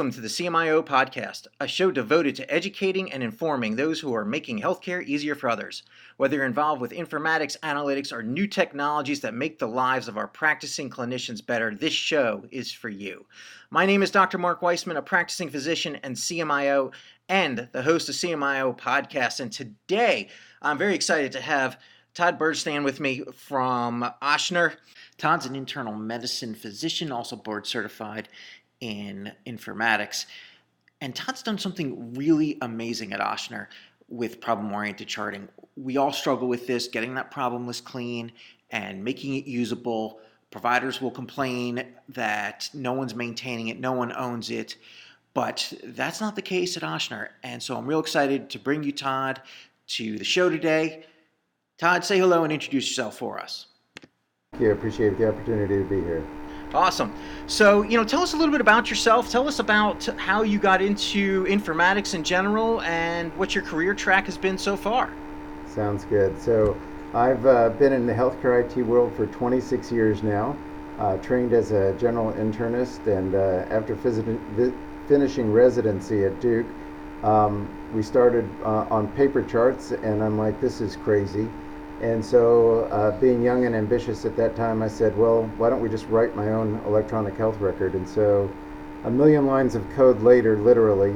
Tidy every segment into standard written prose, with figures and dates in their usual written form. Welcome to the CMIO Podcast, a show devoted to educating and informing those who are making healthcare easier for others, whether you're involved with informatics, analytics, or new technologies that make the lives of our practicing clinicians better. This show is for you. My name is Dr. Mark Weissman, a practicing physician and CMIO, and the host of CMIO Podcast. And today, I'm very excited to have Todd Bergstein with me from Ochsner. Todd's an internal medicine physician, also board certified in informatics. And Todd's done something really amazing at Ochsner with problem-oriented charting. We all struggle with this, getting that problem list clean and making it usable. Providers will complain that no one's maintaining it, no one owns it, but that's not the case at Ochsner. And so I'm real excited to bring you Todd to the show today. Todd, say hello and introduce yourself for us. Yeah, appreciate the opportunity to be here. Awesome. So, tell us a little bit about yourself. Tell us about how you got into informatics in general and what your career track has been so far. Sounds good. So I've been in the healthcare IT world for 26 years now, trained as a general internist, and after finishing residency at Duke, we started on paper charts, and I'm like, this is crazy. And so being young and ambitious at that time, I said, well, why don't we just write my own electronic health record? And so a million lines of code later, literally,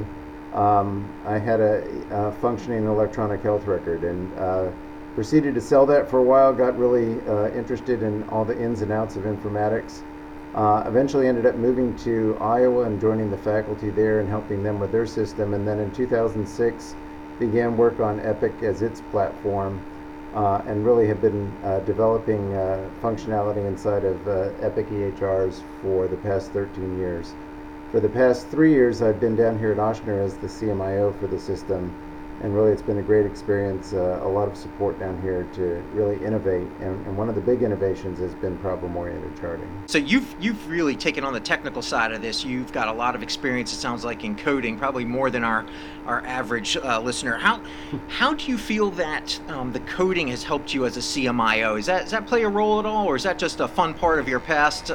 I had a functioning electronic health record, and proceeded to sell that for a while, got really interested in all the ins and outs of informatics. Eventually ended up moving to Iowa and joining the faculty there and helping them with their system. And then in 2006, began work on Epic as its platform. And really have been developing functionality inside of Epic EHRs for the past 13 years. For the past 3 years, I've been down here at Ochsner as the CMIO for the system, and really it's been a great experience, a lot of support down here to really innovate, and one of the big innovations has been problem-oriented charting. So you've really taken on the technical side of this. You've got a lot of experience, it sounds like, in coding, probably more than our average listener. How do you feel that the coding has helped you as a CMIO? Does that play a role at all, or is that just a fun part of your past,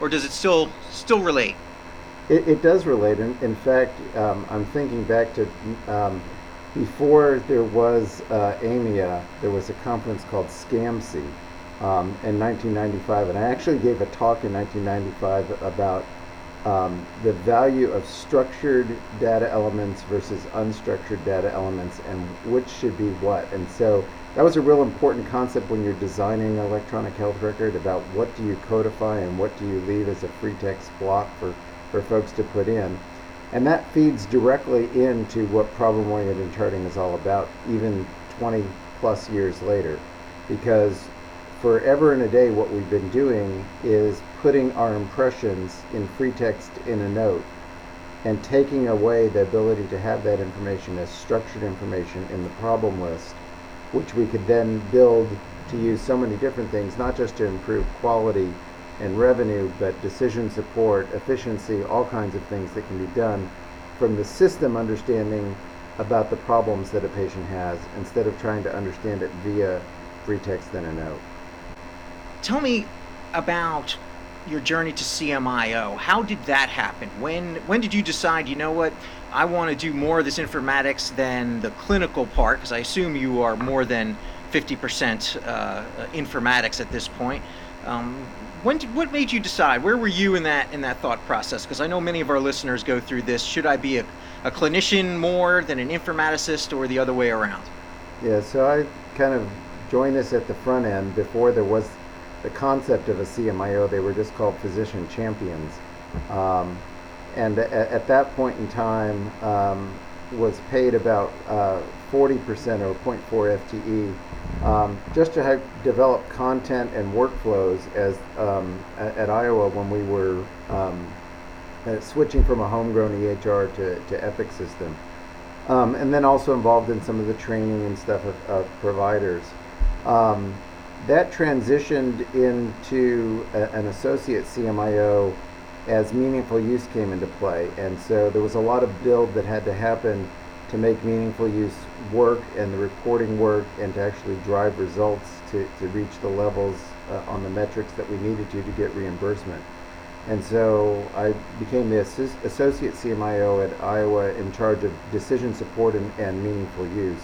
or does it still relate? It does relate. In fact, I'm thinking back to before there was AMIA, there was a conference called SCAMC in 1995, and I actually gave a talk in 1995 about the value of structured data elements versus unstructured data elements and which should be what. And so that was a real important concept when you're designing an electronic health record, about what do you codify and what do you leave as a free text block for folks to put in. And that feeds directly into what problem-oriented charting is all about, even 20 plus years later. Because forever and a day, what we've been doing is putting our impressions in free text in a note and taking away the ability to have that information as structured information in the problem list, which we could then build to use so many different things, not just to improve quality and revenue, but decision support, efficiency, all kinds of things that can be done from the system understanding about the problems that a patient has, instead of trying to understand it via free text and a note. Tell me about your journey to CMIO. How did that happen? When did you decide, you know what, I want to do more of this informatics than the clinical part, because I assume you are more than 50% informatics at this point. What made you decide? Where were you in that thought process? Because I know many of our listeners go through this. Should I be a clinician more than an informaticist, or the other way around? Yeah, so I kind of joined this at the front end. Before there was the concept of a CMIO, they were just called physician champions. And at that point in time, was paid about 40% or 0.4 FTE. Just to develop content and workflows as at Iowa when we were switching from a homegrown EHR to Epic system. And then also involved in some of the training and stuff of providers. That transitioned into an associate CMIO as meaningful use came into play. And so there was a lot of build that had to happen to make meaningful use work and the reporting work, and to actually drive results to reach the levels on the metrics that we needed to get reimbursement. And so I became the associate CMIO at Iowa in charge of decision support and meaningful use.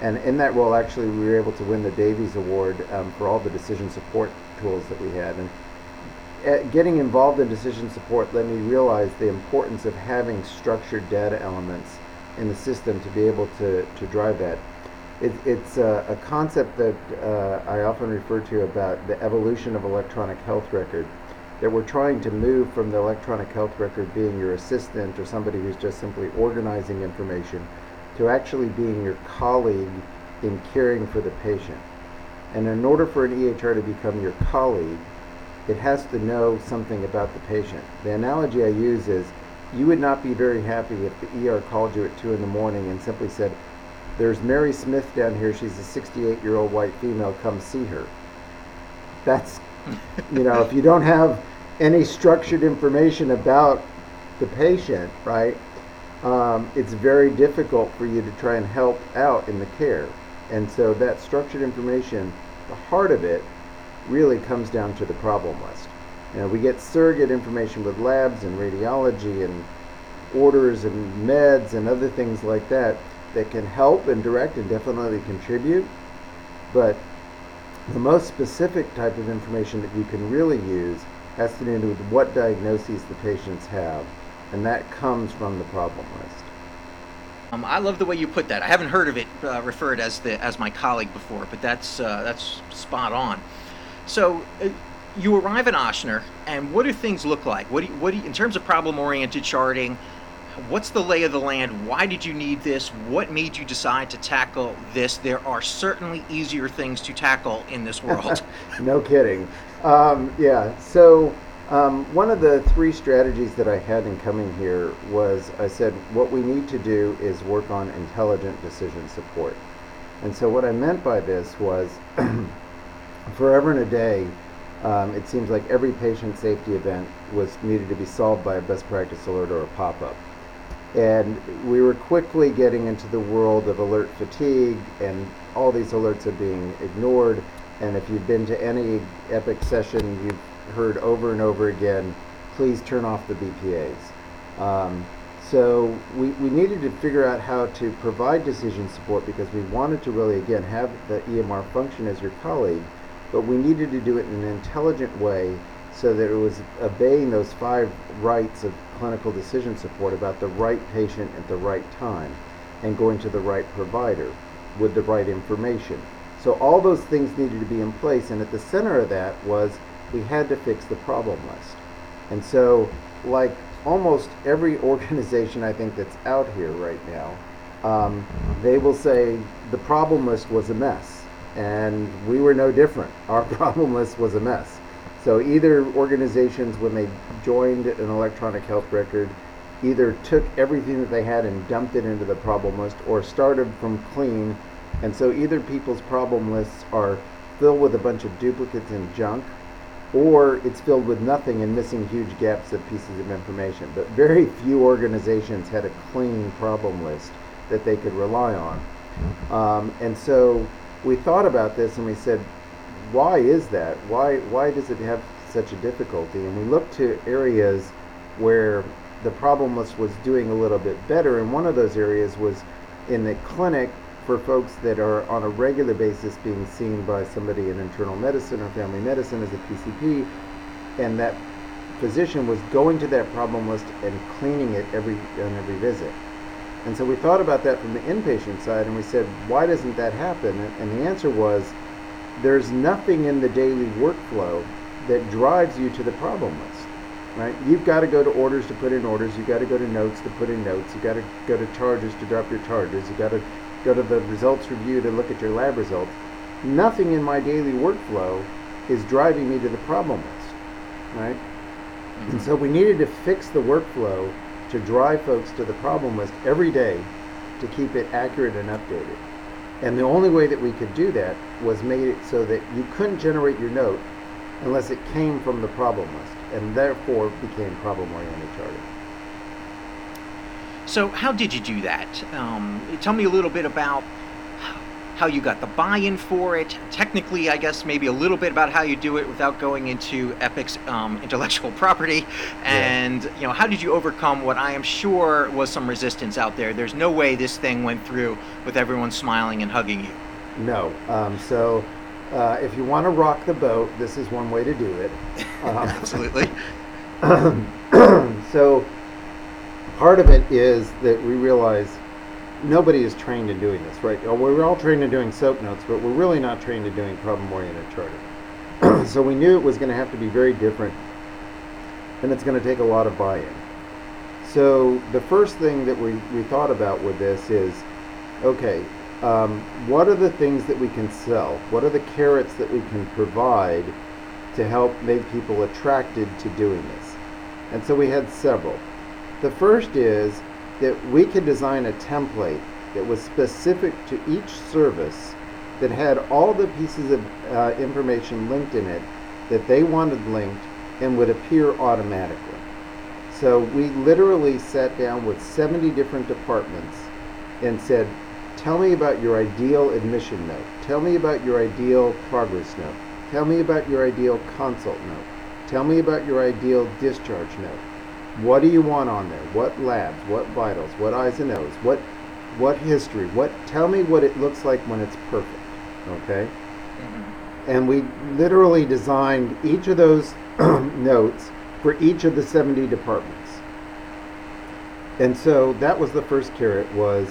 And in that role, actually, we were able to win the Davies Award for all the decision support tools that we had. And getting involved in decision support let me realize the importance of having structured data elements in the system to be able to drive that. It's a concept that I often refer to about the evolution of electronic health record, that we're trying to move from the electronic health record being your assistant or somebody who's just simply organizing information to actually being your colleague in caring for the patient. And in order for an EHR to become your colleague, it has to know something about the patient. The analogy I use is, you would not be very happy if the ER called you at 2 in the morning and simply said, "There's Mary Smith down here, she's a 68-year-old white female, come see her." That's, you know, if you don't have any structured information about the patient, right, it's very difficult for you to try and help out in the care. And so that structured information, the heart of it, really comes down to the problem list. You know, we get surrogate information with labs and radiology and orders and meds and other things like that that can help and direct and definitely contribute, but the most specific type of information that you can really use has to do with what diagnoses the patients have, and that comes from the problem list. I love the way you put that. I haven't heard of it referred as my colleague before, but that's spot on. So you arrive at Ochsner, and what do things look like? What do you, in terms of problem-oriented charting, what's the lay of the land? Why did you need this? What made you decide to tackle this? There are certainly easier things to tackle in this world. No kidding. One of the three strategies that I had in coming here was, I said, what we need to do is work on intelligent decision support. And so what I meant by this was, forever and a day, it seems like every patient safety event was needed to be solved by a best practice alert or a pop-up. And we were quickly getting into the world of alert fatigue, and all these alerts are being ignored. And if you've been to any Epic session, you've heard over and over again, please turn off the BPAs. So we needed to figure out how to provide decision support, because we wanted to really, again, have the EMR function as your colleague, but we needed to do it in an intelligent way so that it was obeying those 5 rights of clinical decision support about the right patient at the right time and going to the right provider with the right information. So all those things needed to be in place, and at the center of that was we had to fix the problem list. And so, like almost every organization I think that's out here right now, they will say the problem list was a mess, and we were no different. Our problem list was a mess. So either organizations, when they joined an electronic health record, either took everything that they had and dumped it into the problem list, or started from clean. And so either people's problem lists are filled with a bunch of duplicates and junk, or it's filled with nothing and missing huge gaps of pieces of information. But very few organizations had a clean problem list that they could rely on. And so we thought about this and we said, why is that? Why does it have such a difficulty? And we looked to areas where the problem list was doing a little bit better, and one of those areas was in the clinic for folks that are on a regular basis being seen by somebody in internal medicine or family medicine as a PCP, and that physician was going to that problem list and cleaning it on every visit. And so we thought about that from the inpatient side, and we said, why doesn't that happen? And the answer was, there's nothing in the daily workflow that drives you to the problem list, right? You've got to go to orders to put in orders. You've got to go to notes to put in notes. You've got to go to charges to drop your charges. You've got to go to the results review to look at your lab results. Nothing in my daily workflow is driving me to the problem list, right? Mm-hmm. And so we needed to fix the workflow to drive folks to the problem list every day to keep it accurate and updated. And the only way that we could do that was made it so that you couldn't generate your note unless it came from the problem list, and therefore became problem-oriented charting. So how did you do that? Tell me a little bit about how you got the buy-in for it, technically, I guess, maybe a little bit about how you do it without going into Epic's intellectual property, and you know, how did you overcome what I am sure was some resistance out there? There's no way this thing went through with everyone smiling and hugging you. No. So if you want to rock the boat, this is one way to do it. Absolutely. So part of it is that we realize nobody is trained in doing this, right? We're all trained in doing SOAP notes, but we're really not trained in doing problem-oriented charting. So we knew it was going to have to be very different, and it's going to take a lot of buy-in. So the first thing that we thought about with this is, okay, what are the things that we can sell? What are the carrots that we can provide to help make people attracted to doing this? And so we had several. The first is that we could design a template that was specific to each service that had all the pieces of information linked in it that they wanted linked and would appear automatically. So we literally sat down with 70 different departments and said, tell me about your ideal admission note. Tell me about your ideal progress note. Tell me about your ideal consult note. Tell me about your ideal discharge note. What do you want on there? What labs? What vitals? What eyes and nose? What history? Tell me what it looks like when it's perfect, okay? And we literally designed each of those notes for each of the 70 departments. And so that was the first carrot, was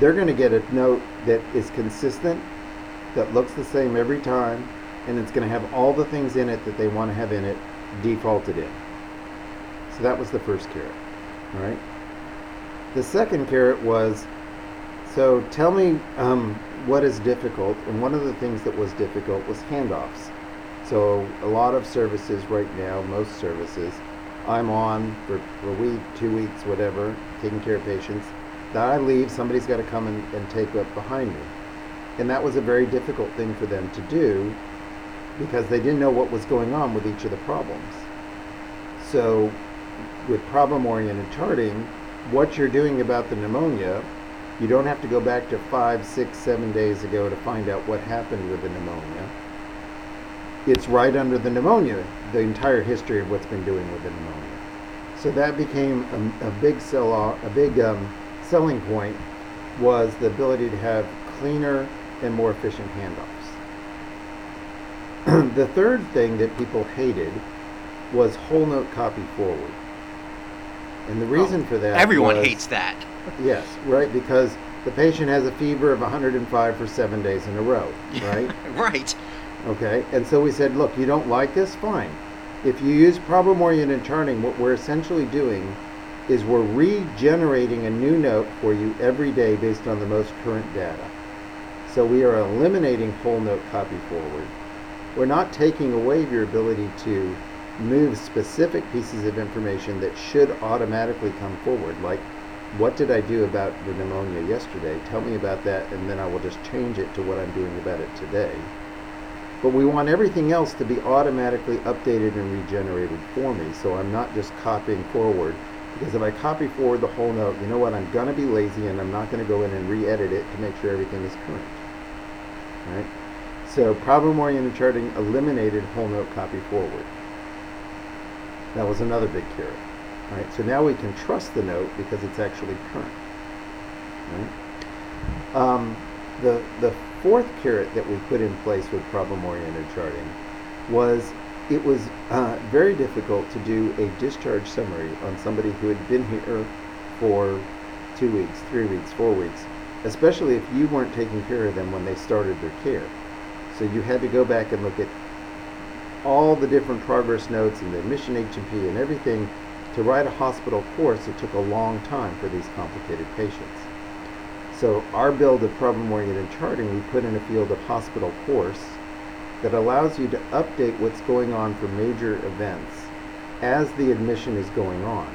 they're going to get a note that is consistent, that looks the same every time, and it's going to have all the things in it that they want to have in it defaulted in. So that was the first carrot, all right? The second carrot was, so tell me what is difficult, and one of the things that was difficult was handoffs. So a lot of services right now, most services, I'm on for a week, 2 weeks, whatever, taking care of patients. That I leave, somebody's got to come and take up behind me. And that was a very difficult thing for them to do because they didn't know what was going on with each of the problems. So with problem-oriented charting, what you're doing about the pneumonia, you don't have to go back to 5, 6, 7 days ago to find out what happened with the pneumonia. It's right under the pneumonia, the entire history of what's been doing with the pneumonia. So that became a big selling point, was the ability to have cleaner and more efficient handoffs. The third thing that people hated was whole note copy forward. And the reason for that, everyone hates that. Yes, right, because the patient has a fever of 105 for 7 days in a row, right? Right. Okay, and so we said, look, you don't like this? Fine. If you use problem-oriented charting, what we're essentially doing is we're regenerating a new note for you every day based on the most current data. So we are eliminating whole note copy forward. We're not taking away your ability to move specific pieces of information that should automatically come forward, like what did I do about the pneumonia yesterday? Tell me about that, and then I will just change it to what I'm doing about it today. But we want everything else to be automatically updated and regenerated for me, so I'm not just copying forward. Because if I copy forward the whole note, you know what, I'm going to be lazy and I'm not going to go in and re-edit it to make sure everything is current. Right? So problem-oriented charting eliminated whole note copy forward. That was another big carrot. Right? So now we can trust the note because it's actually current. Right? The fourth carrot that we put in place with problem-oriented charting was it was very difficult to do a discharge summary on somebody who had been here for 2 weeks, 3 weeks, 4 weeks, especially if you weren't taking care of them when they started their care. So you had to go back and look at all the different progress notes and the admission H&P and everything. To write a hospital course, it took a long time for these complicated patients. So our build of problem-oriented charting, we put in a field of hospital course that allows you to update what's going on for major events as the admission is going on.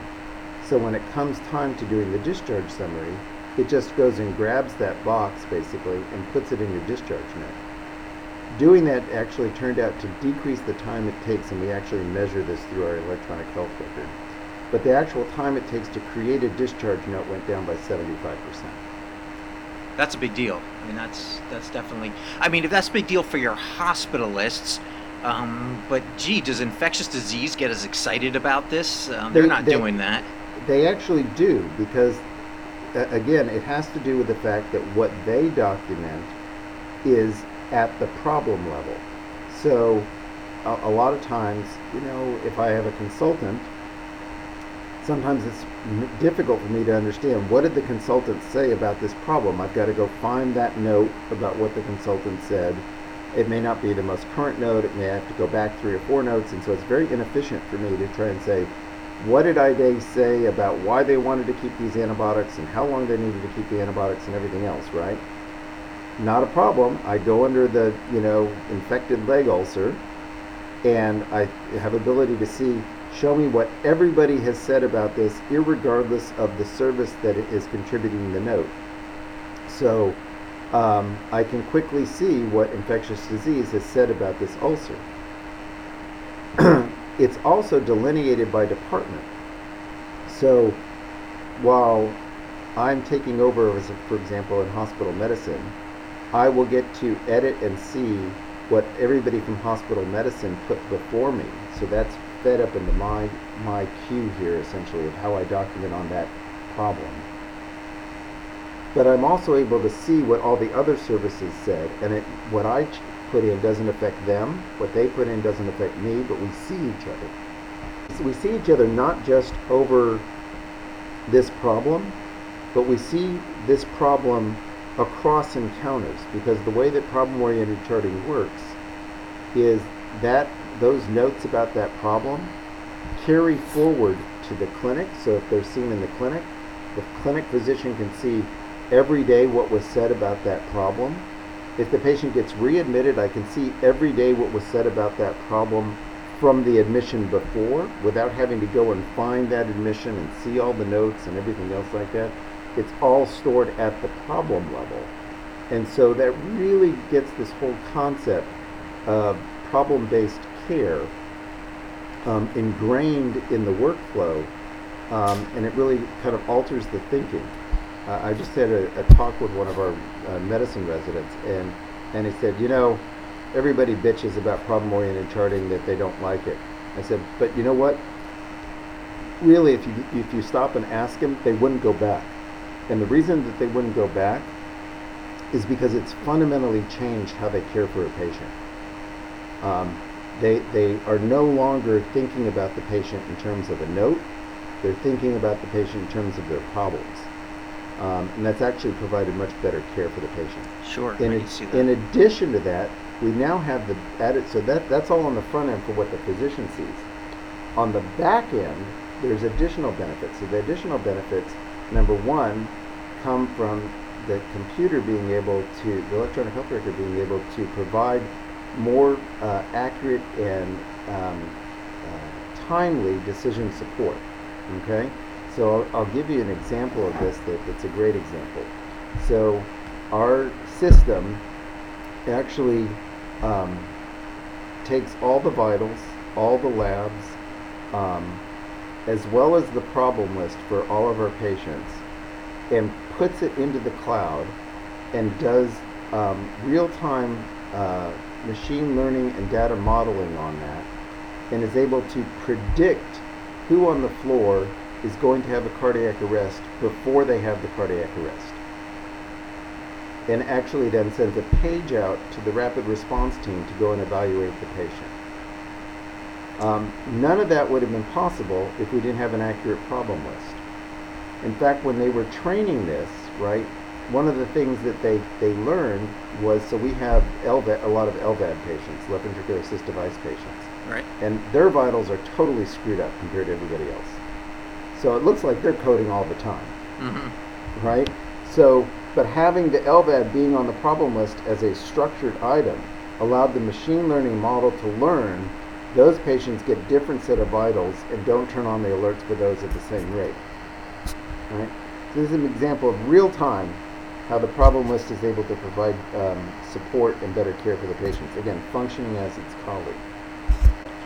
So when it comes time to doing the discharge summary, it just goes and grabs that box basically and puts it in your discharge note. Doing that actually turned out to decrease the time it takes, and we actually measure this through our electronic health record, but the actual time it takes to create a discharge note went down by 75%. that's a big deal. I mean, that's definitely, I mean, if that's a big deal for your hospitalists, but gee, does infectious disease get as excited about this? They're not doing that. They actually do, because again, it has to do with the fact that what they document is at the problem level. So a lot of times, you know, if I have a consultant, sometimes it's difficult for me to understand, what did the consultant say about this problem? I've got to go find that note about what the consultant said. It may not be the most current note. It may have to go back 3 or 4 notes. And so it's very inefficient for me to try and say, what did they say about why they wanted to keep these antibiotics and how long they needed to keep the antibiotics and everything else, right? Not a problem. I go under the, you know, infected leg ulcer, and I have ability to see, show me what everybody has said about this, irregardless of the service that it is contributing the note. So I can quickly see what infectious disease has said about this ulcer. It's also delineated by department. So while I'm taking over, as for example, in hospital medicine, I will get to edit and see what everybody from hospital medicine put before me. So that's fed up into my queue here, essentially, of how I document on that problem. But I'm also able to see what all the other services said, and what I put in doesn't affect them, what they put in doesn't affect me, but we see each other. So we see each other not just over this problem, but we see this problem across encounters, because the way that problem-oriented charting works is that those notes about that problem carry forward to the clinic. So if they're seen in the clinic physician can see every day what was said about that problem. If the patient gets readmitted, I can see every day what was said about that problem from the admission before, without having to go and find that admission and see all the notes and everything else like that. It's all stored at the problem level. And so that really gets this whole concept of problem-based care ingrained in the workflow, and it really kind of alters the thinking. I just had a talk with one of our medicine residents, and he said, you know, everybody bitches about problem-oriented charting, that they don't like it. I said, but you know what? Really, if you stop and ask them, they wouldn't go back. And the reason that they wouldn't go back is because it's fundamentally changed how they care for a patient. They are no longer thinking about the patient in terms of a note. They're thinking about the patient in terms of their problems. And that's actually provided much better care for the patient. Sure, I can see that. In addition to that, we now have the added, so that's all on the front end for what the physician sees. On the back end, there's additional benefits. So the additional benefits, number one, come from the computer being able to, the electronic health record being able to provide more accurate and timely decision support, okay? So I'll give you an example of this that's a great example. So our system actually takes all the vitals, all the labs, as well as the problem list for all of our patients, and puts it into the cloud and does real-time machine learning and data modeling on that, and is able to predict who on the floor is going to have a cardiac arrest before they have the cardiac arrest. And actually then sends a page out to the rapid response team to go and evaluate the patient. None of that would have been possible if we didn't have an accurate problem list. In fact, when they were training this, right, one of the things that they learned was, so we have LVAD, a lot of LVAD patients, left ventricular assist device patients. Right. And their vitals are totally screwed up compared to everybody else. So it looks like they're coding all the time, mm-hmm. right? So, but having the LVAD being on the problem list as a structured item allowed the machine learning model to learn those patients get different set of vitals and don't turn on the alerts for those at the same rate. Right? So this is an example of real time how the problem list is able to provide support and better care for the patients, again, functioning as its colleague.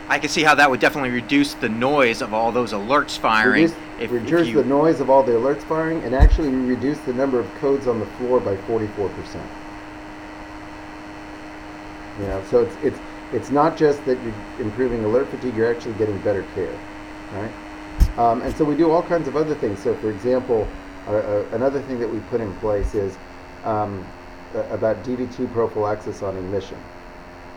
I can see how that would definitely reduce the noise of all those alerts firing It reduced the noise of all the alerts firing, and actually we reduced the number of codes on the floor by 44%. You know, so it's not just that you're improving alert fatigue; you're actually getting better care, right? And so we do all kinds of other things. So, for example, another thing that we put in place is about DVT prophylaxis on admission.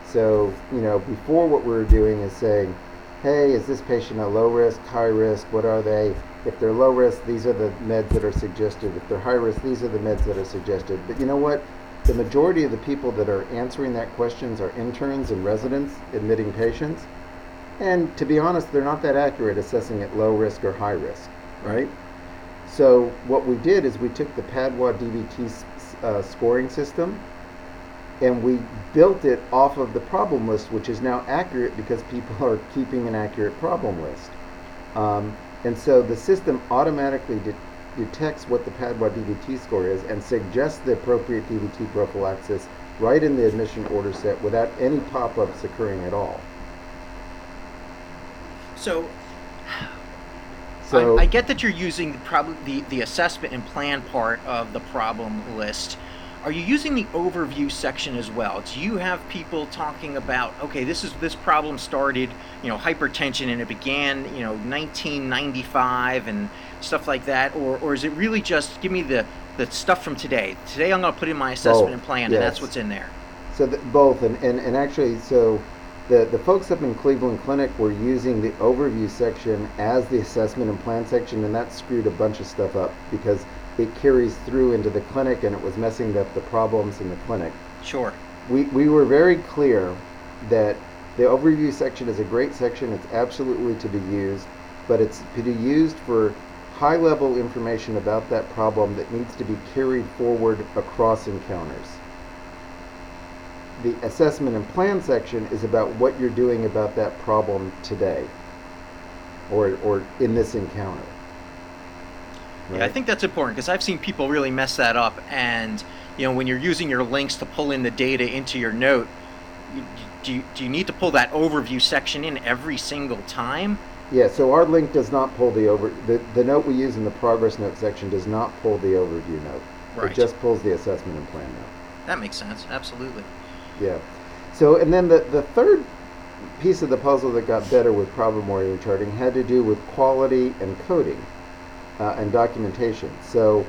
So, you know, before what we were doing is saying, hey, is this patient a low risk, high risk, what are they? If they're low risk, these are the meds that are suggested. If they're high risk, these are the meds that are suggested. But you know what? The majority of the people that are answering that questions are interns and residents admitting patients. And to be honest, they're not that accurate assessing at low risk or high risk, right? So what we did is we took the Padua DVT scoring system, and we built it off of the problem list, which is now accurate because people are keeping an accurate problem list. And so the system automatically detects what the Padua DVT score is and suggests the appropriate DVT prophylaxis right in the admission order set without any pop-ups occurring at all. So I get that you're using the assessment and plan part of the problem list. Are you using the overview section as well? Do you have people talking about, okay, this problem started, you know, hypertension, and it began, you know, 1995 and stuff like that, or is it really just give me the stuff from today? Today I'm going to put in my assessment and plan, yes. And that's what's in there. So both, and actually, so the folks up in Cleveland Clinic were using the overview section as the assessment and plan section, and that screwed a bunch of stuff up because it carries through into the clinic, and it was messing up the problems in the clinic. Sure. We were very clear that the overview section is a great section. It's absolutely to be used, but it's to be used for high-level information about that problem that needs to be carried forward across encounters. The assessment and plan section is about what you're doing about that problem today or in this encounter. Right. Yeah, I think that's important because I've seen people really mess that up, and you know, when you're using your links to pull in the data into your note, do you need to pull that overview section in every single time? Yeah, so our link does not pull the note we use in the progress note section does not pull the overview note. Right. It just pulls the assessment and plan note. That makes sense, absolutely. Yeah. So, and then the third piece of the puzzle that got better with problem-oriented charting had to do with quality and coding. And documentation. So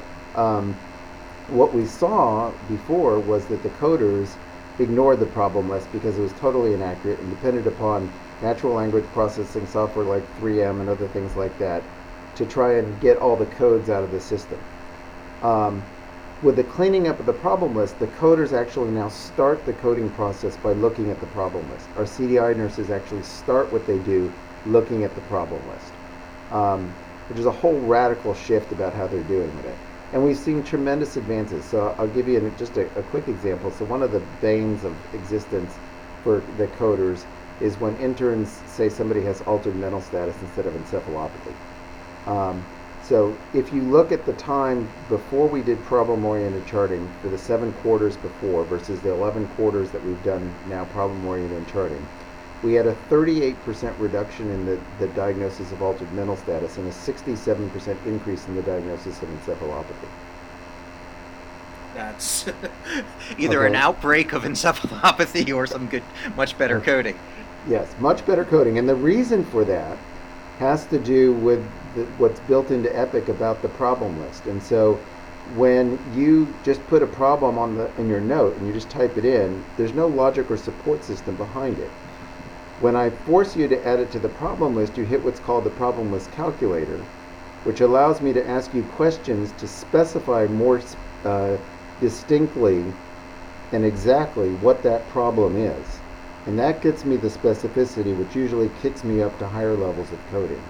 what we saw before was that the coders ignored the problem list because it was totally inaccurate and depended upon natural language processing software like 3M and other things like that to try and get all the codes out of the system. With the cleaning up of the problem list, the coders actually now start the coding process by looking at the problem list. Our CDI nurses actually start what they do looking at the problem list. Which is a whole radical shift about how they're doing it. And we've seen tremendous advances. So I'll give you just a quick example. So one of the banes of existence for the coders is when interns say somebody has altered mental status instead of encephalopathy. So if you look at the time before we did problem-oriented charting for the 7 quarters before versus the 11 quarters that we've done now problem-oriented charting, we had a 38% reduction in the diagnosis of altered mental status and a 67% increase in the diagnosis of encephalopathy. That's either an outbreak of encephalopathy or some much better coding. Yes, much better coding. And the reason for that has to do with what's built into Epic about the problem list. And so when you just put a problem in your note and you just type it in, there's no logic or support system behind it. When I force you to add it to the problem list, you hit what's called the problem list calculator, which allows me to ask you questions to specify more distinctly and exactly what that problem is. And that gets me the specificity, which usually kicks me up to higher levels of coding.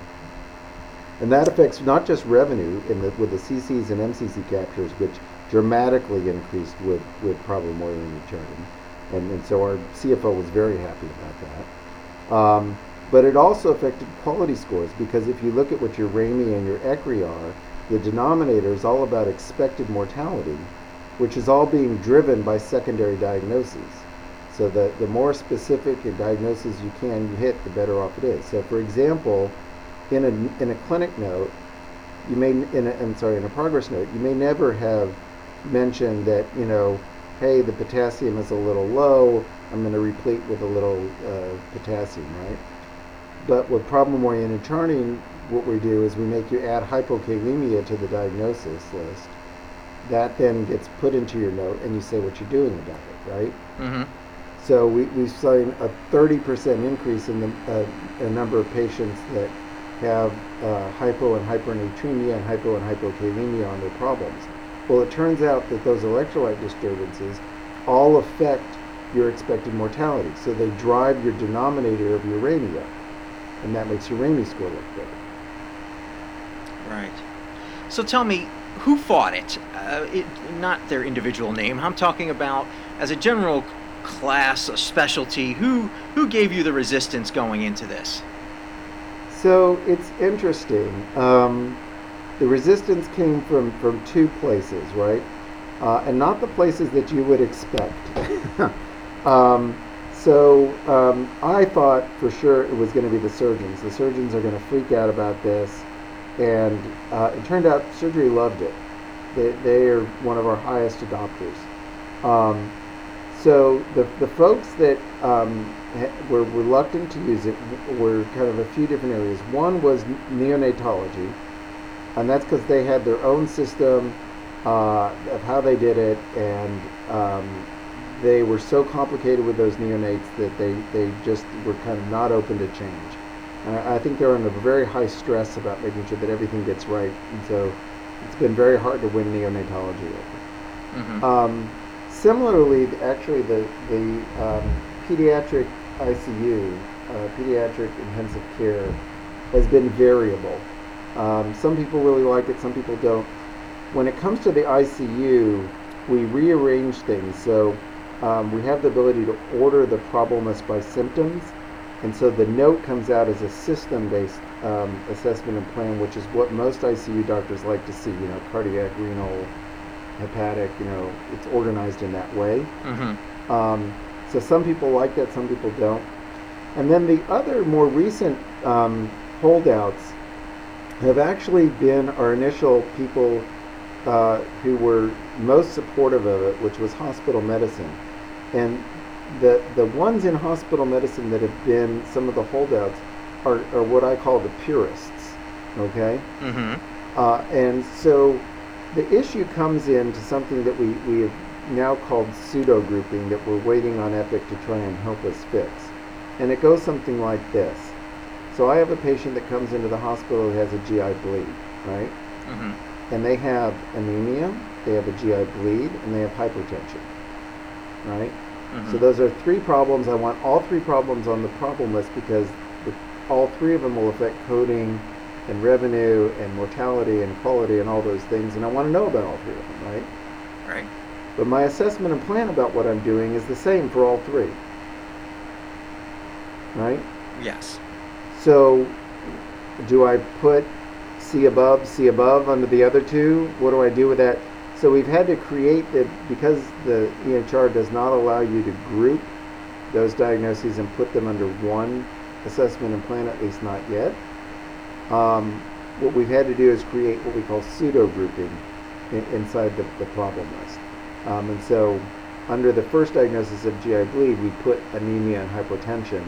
And that affects not just revenue with the CCs and MCC captures, which dramatically increased with problem-oriented charting. And so our CFO was very happy about that. But it also affected quality scores, because if you look at what your Ramey and your ECRI are, the denominator is all about expected mortality, which is all being driven by secondary diagnoses. So the more specific a diagnosis you hit, the better off it is. So for example, in a clinic note, you may, in a progress note, you may never have mentioned that, you know, hey, the potassium is a little low, I'm going to replete with a little potassium, right? But with problem-oriented charting, what we do is we make you add hypokalemia to the diagnosis list. That then gets put into your note, and you say what you're doing about it, right? Mm-hmm. So we've seen a 30% increase in the number of patients that have hypo and hypernatremia and hypo and hypokalemia on their problems. Well, it turns out that those electrolyte disturbances all affect your expected mortality. So they drive your denominator of your Ramey, and that makes your Ramey score look better. Right. So tell me, who fought it? Not their individual name. I'm talking about as a general class, a specialty. Who gave you the resistance going into this? So it's interesting. The resistance came from two places, right? And not the places that you would expect. I thought for sure it was going to be the surgeons. The surgeons are going to freak out about this. And it turned out surgery loved it. They are one of our highest adopters. So the folks that were reluctant to use it were kind of a few different areas. One was neonatology, and that's because they had their own system of how they did it, and they were so complicated with those neonates that they just were kind of not open to change. I think they're under very high stress about making sure that everything gets right, and so it's been very hard to win neonatology over. Mm-hmm. Similarly, actually, the pediatric ICU, pediatric intensive care, has been variable. Some people really like it, some people don't. When it comes to the ICU, we rearrange things, so we have the ability to order the problems by symptoms. And so the note comes out as a system-based assessment and plan, which is what most ICU doctors like to see, you know, cardiac, renal, hepatic, you know, it's organized in that way. Mm-hmm. So some people like that, some people don't. And then the other more recent holdouts have actually been our initial people who were most supportive of it, which was hospital medicine. And the ones in hospital medicine that have been some of the holdouts are what I call the purists, okay? Mm-hmm. And so the issue comes into something that we have now called pseudo-grouping that we're waiting on Epic to try and help us fix. And it goes something like this. So I have a patient that comes into the hospital who has a GI bleed, right? Mm-hmm. And they have anemia, they have a GI bleed, and they have hypertension, right? Mm-hmm. So those are three problems. I want all three problems on the problem list because all three of them will affect coding and revenue and mortality and quality and all those things, and I want to know about all three of them, right? Right. But my assessment and plan about what I'm doing is the same for all three, right? Yes. So do I put C above under the other two? What do I do with that? So we've had to create that because the EHR does not allow you to group those diagnoses and put them under one assessment and plan, at least not yet. What we've had to do is create what we call pseudo-grouping inside the problem list. And so under the first diagnosis of GI bleed, we put anemia and hypotension.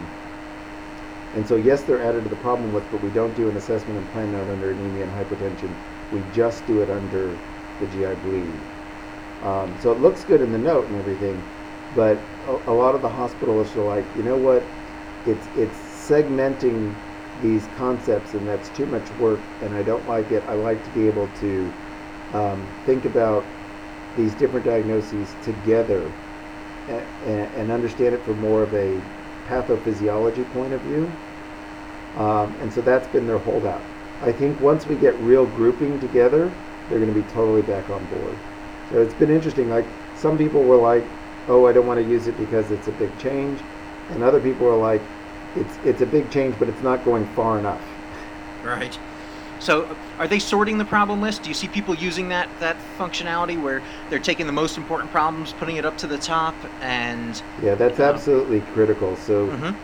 And so yes, they're added to the problem list, but we don't do an assessment and plan note under anemia and hypotension. We just do it under the GI bleed. So it looks good in the note and everything, but a lot of the hospitalists are like, you know what, it's segmenting these concepts and that's too much work and I don't like it. I like to be able to think about these different diagnoses together and understand it from more of a pathophysiology point of view. And so that's been their holdout. I think once we get real grouping together, they're going to be totally back on board. So it's been interesting. Like some people were like, "Oh, I don't want to use it because it's a big change," and other people are like, "It's a big change, but it's not going far enough." Right. So, are they sorting the problem list? Do you see people using that functionality where they're taking the most important problems, putting it up to the top, and yeah, that's absolutely critical. So, mm-hmm.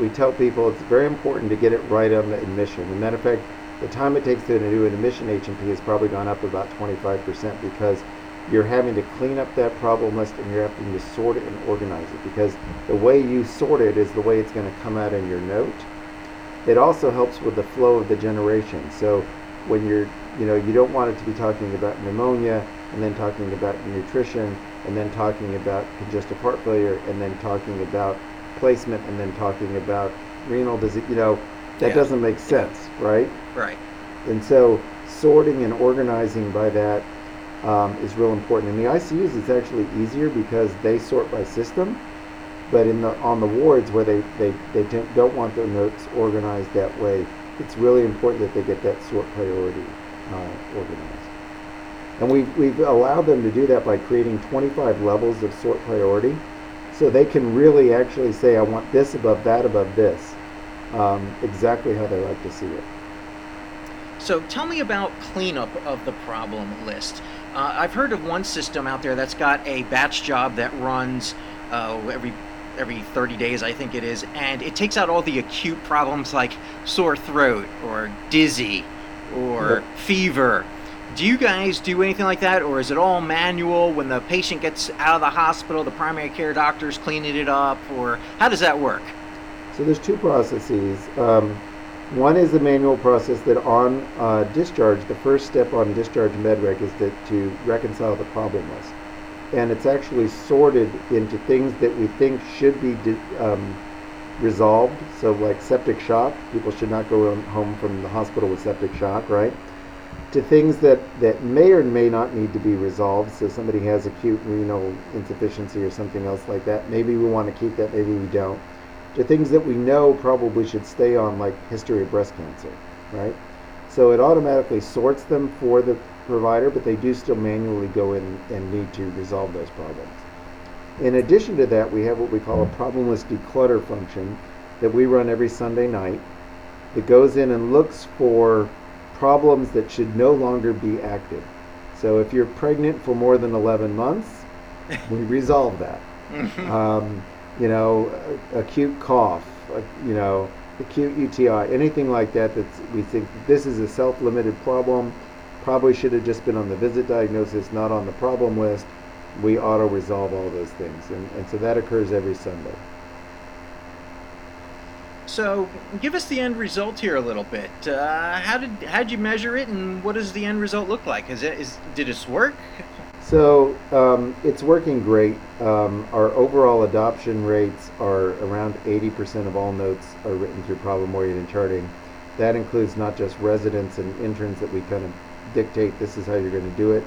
We tell people it's very important to get it right on the admission. As a matter of fact, the time it takes to do an emission H&P has probably gone up about 25% because you're having to clean up that problem list and you're having to sort it and organize it, because the way you sort it is the way it's going to come out in your note. It also helps with the flow of the generation. So when you're, you know, you don't want it to be talking about pneumonia and then talking about nutrition and then talking about congestive heart failure and then talking about placement and then talking about renal disease. You know, that doesn't make sense, right? Right. And so sorting and organizing by that is real important. In the ICUs, it's actually easier because they sort by system, but in the on the wards where they don't want their notes organized that way, it's really important that they get that sort priority organized. And we've allowed them to do that by creating 25 levels of sort priority, so they can really actually say, I want this above that above this, exactly how they like to see it. So tell me about cleanup of the problem list. I've heard of one system out there that's got a batch job that runs every 30 days, I think it is, and it takes out all the acute problems like sore throat or dizzy or fever. Do you guys do anything like that, or is it all manual? When the patient gets out of the hospital, the primary care doctor's cleaning it up, or how does that work? So there's two processes. One is the manual process that on discharge, the first step on discharge MedRec is to reconcile the problem list. And it's actually sorted into things that we think should be resolved. So like septic shock, people should not go home from the hospital with septic shock, right? To things that may or may not need to be resolved. So somebody has acute renal insufficiency or something else like that. Maybe we want to keep that, maybe we don't. To things that we know probably should stay on, like history of breast cancer, right? So it automatically sorts them for the provider, but they do still manually go in and need to resolve those problems. In addition to that, we have what we call a problem list declutter function that we run every Sunday night that goes in and looks for problems that should no longer be active. So if you're pregnant for more than 11 months, we resolve that. You know, acute cough, you know, acute UTI, anything like that we think this is a self-limited problem, probably should have just been on the visit diagnosis, not on the problem list. We auto-resolve all those things, and so that occurs every Sunday. So give us the end result here a little bit. How'd you measure it, and what does the end result look like? Did this work? So it's working great. Our overall adoption rates are around 80% of all notes are written through problem-oriented charting. That includes not just residents and interns that we kind of dictate this is how you're going to do it,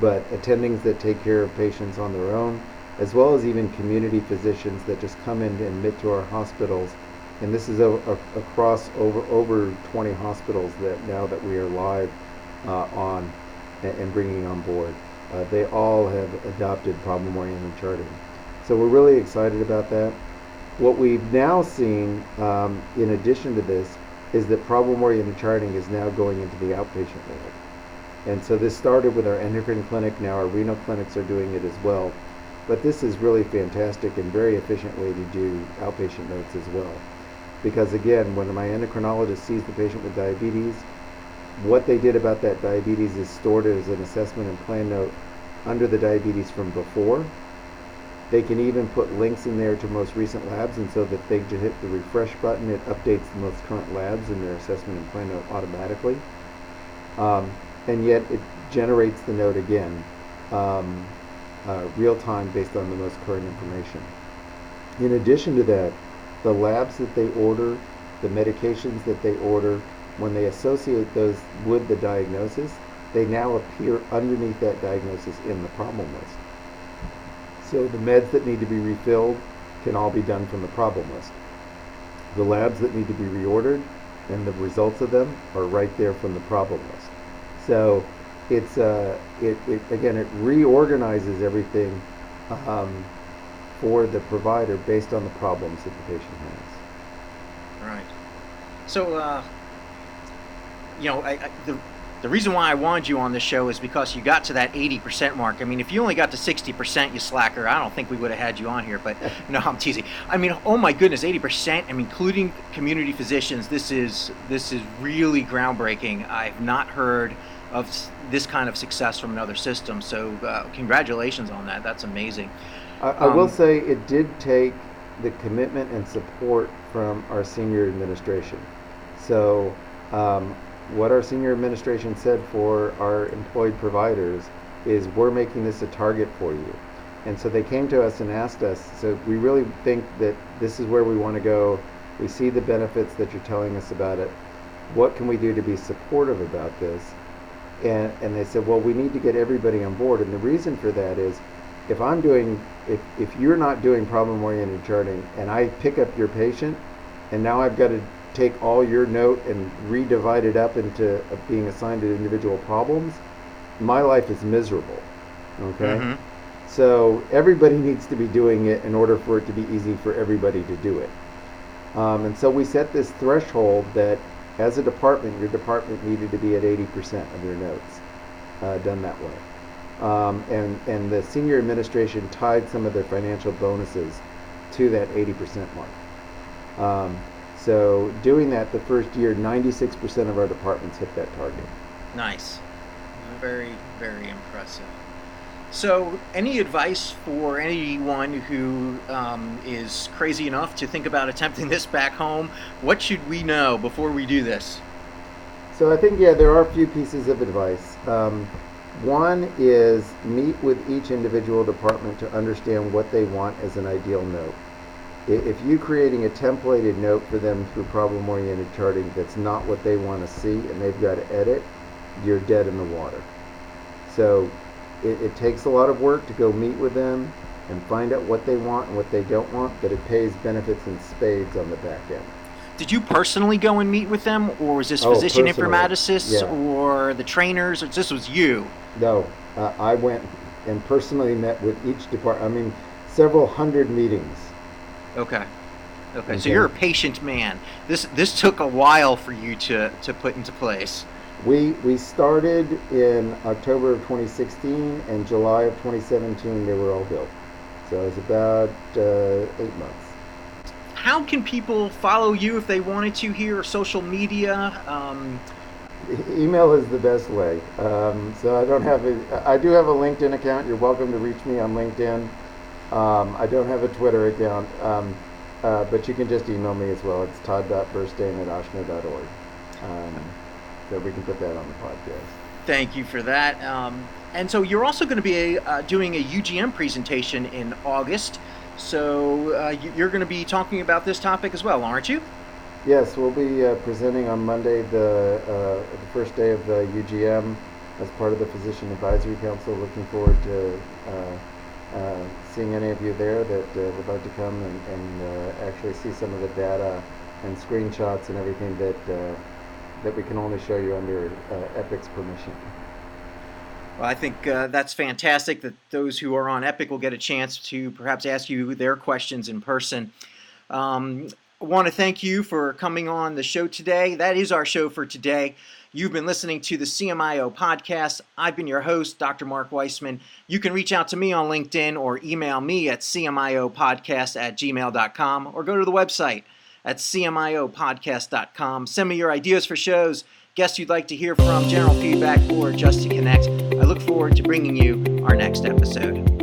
but attendings that take care of patients on their own, as well as even community physicians that just come in and admit to our hospitals. And this is across over 20 hospitals that we are live on and bringing on board. They all have adopted problem-oriented charting. So we're really excited about that. What we've now seen, in addition to this, is that problem-oriented charting is now going into the outpatient world. And so this started with our endocrine clinic, now our renal clinics are doing it as well. But this is really fantastic and very efficient way to do outpatient notes as well. Because again, when my endocrinologist sees the patient with diabetes, what they did about that diabetes is stored as an assessment and plan note under the diabetes from before. They can even put links in there to most recent labs, and so that they just hit the refresh button, it updates the most current labs in their assessment and plan note automatically. And yet it generates the note again, real time based on the most current information. In addition to that, the labs that they order, the medications that they order, when they associate those with the diagnosis, they now appear underneath that diagnosis in the problem list. So the meds that need to be refilled can all be done from the problem list. The labs that need to be reordered and the results of them are right there from the problem list. So it's it reorganizes everything for the provider based on the problems that the patient has. Right. So. You know, I, the The reason why I wanted you on this show is because you got to that 80% mark. I mean, if you only got to 60%, you slacker, I don't think we would have had you on here, but no, I'm teasing. I mean, oh my goodness, 80%, I mean, including community physicians, this is really groundbreaking. I've not heard of this kind of success from another system, so congratulations on that. That's amazing. I will say it did take the commitment and support from our senior administration. So, what our senior administration said for our employed providers is we're making this a target for you. And so they came to us and asked us, so we really think that this is where we want to go. We see the benefits that you're telling us about it. What can we do to be supportive about this? And they said, well, we need to get everybody on board. And the reason for that is if you're not doing problem-oriented charting and I pick up your patient and now I've got to take all your note and redivide it up into being assigned to individual problems, my life is miserable, okay? Mm-hmm. So everybody needs to be doing it in order for it to be easy for everybody to do it. And so we set this threshold that as a department, your department needed to be at 80% of your notes done that way. And the senior administration tied some of their financial bonuses to that 80% mark. So doing that the first year, 96% of our departments hit that target. Nice. Very, very impressive. So any advice for anyone who is crazy enough to think about attempting this back home? What should we know before we do this? So I think, there are a few pieces of advice. One is meet with each individual department to understand what they want as an ideal note. If you're creating a templated note for them through problem-oriented charting that's not what they want to see and they've got to edit, you're dead in the water. So it takes a lot of work to go meet with them and find out what they want and what they don't want, but it pays benefits in spades on the back end. Did you personally go and meet with them, or was this physician informaticists or the trainers? Or this was you? No, I went and personally met with each department. I mean, several hundred meetings. Okay. So you're a patient man. This took a while for you to put into place. We started in October of 2016, and July of 2017 they were all built. So it was about 8 months. How can people follow you if they wanted to here, or social media? Email is the best way. So I do have a LinkedIn account. You're welcome to reach me on LinkedIn. I don't have a Twitter account, but you can just email me as well. It's todd.bergstein@ochsner.org. So we can put that on the podcast. Thank you for that. And so you're also going to be doing a UGM presentation in August. So you're going to be talking about this topic as well, aren't you? Yes, we'll be presenting on Monday, the first day of the UGM, as part of the Physician Advisory Council. Looking forward to seeing any of you there that would like to come and actually see some of the data and screenshots and everything that we can only show you under Epic's permission. Well, I think that's fantastic that those who are on Epic will get a chance to perhaps ask you their questions in person. I want to thank you for coming on the show today. That is our show for today. You've been listening to the CMIO podcast. I've been your host, Dr. Mark Weissman. You can reach out to me on LinkedIn or email me at cmiopodcast@gmail.com or go to the website at cmiopodcast.com. Send me your ideas for shows, guests you'd like to hear from, general feedback, or just to connect. I look forward to bringing you our next episode.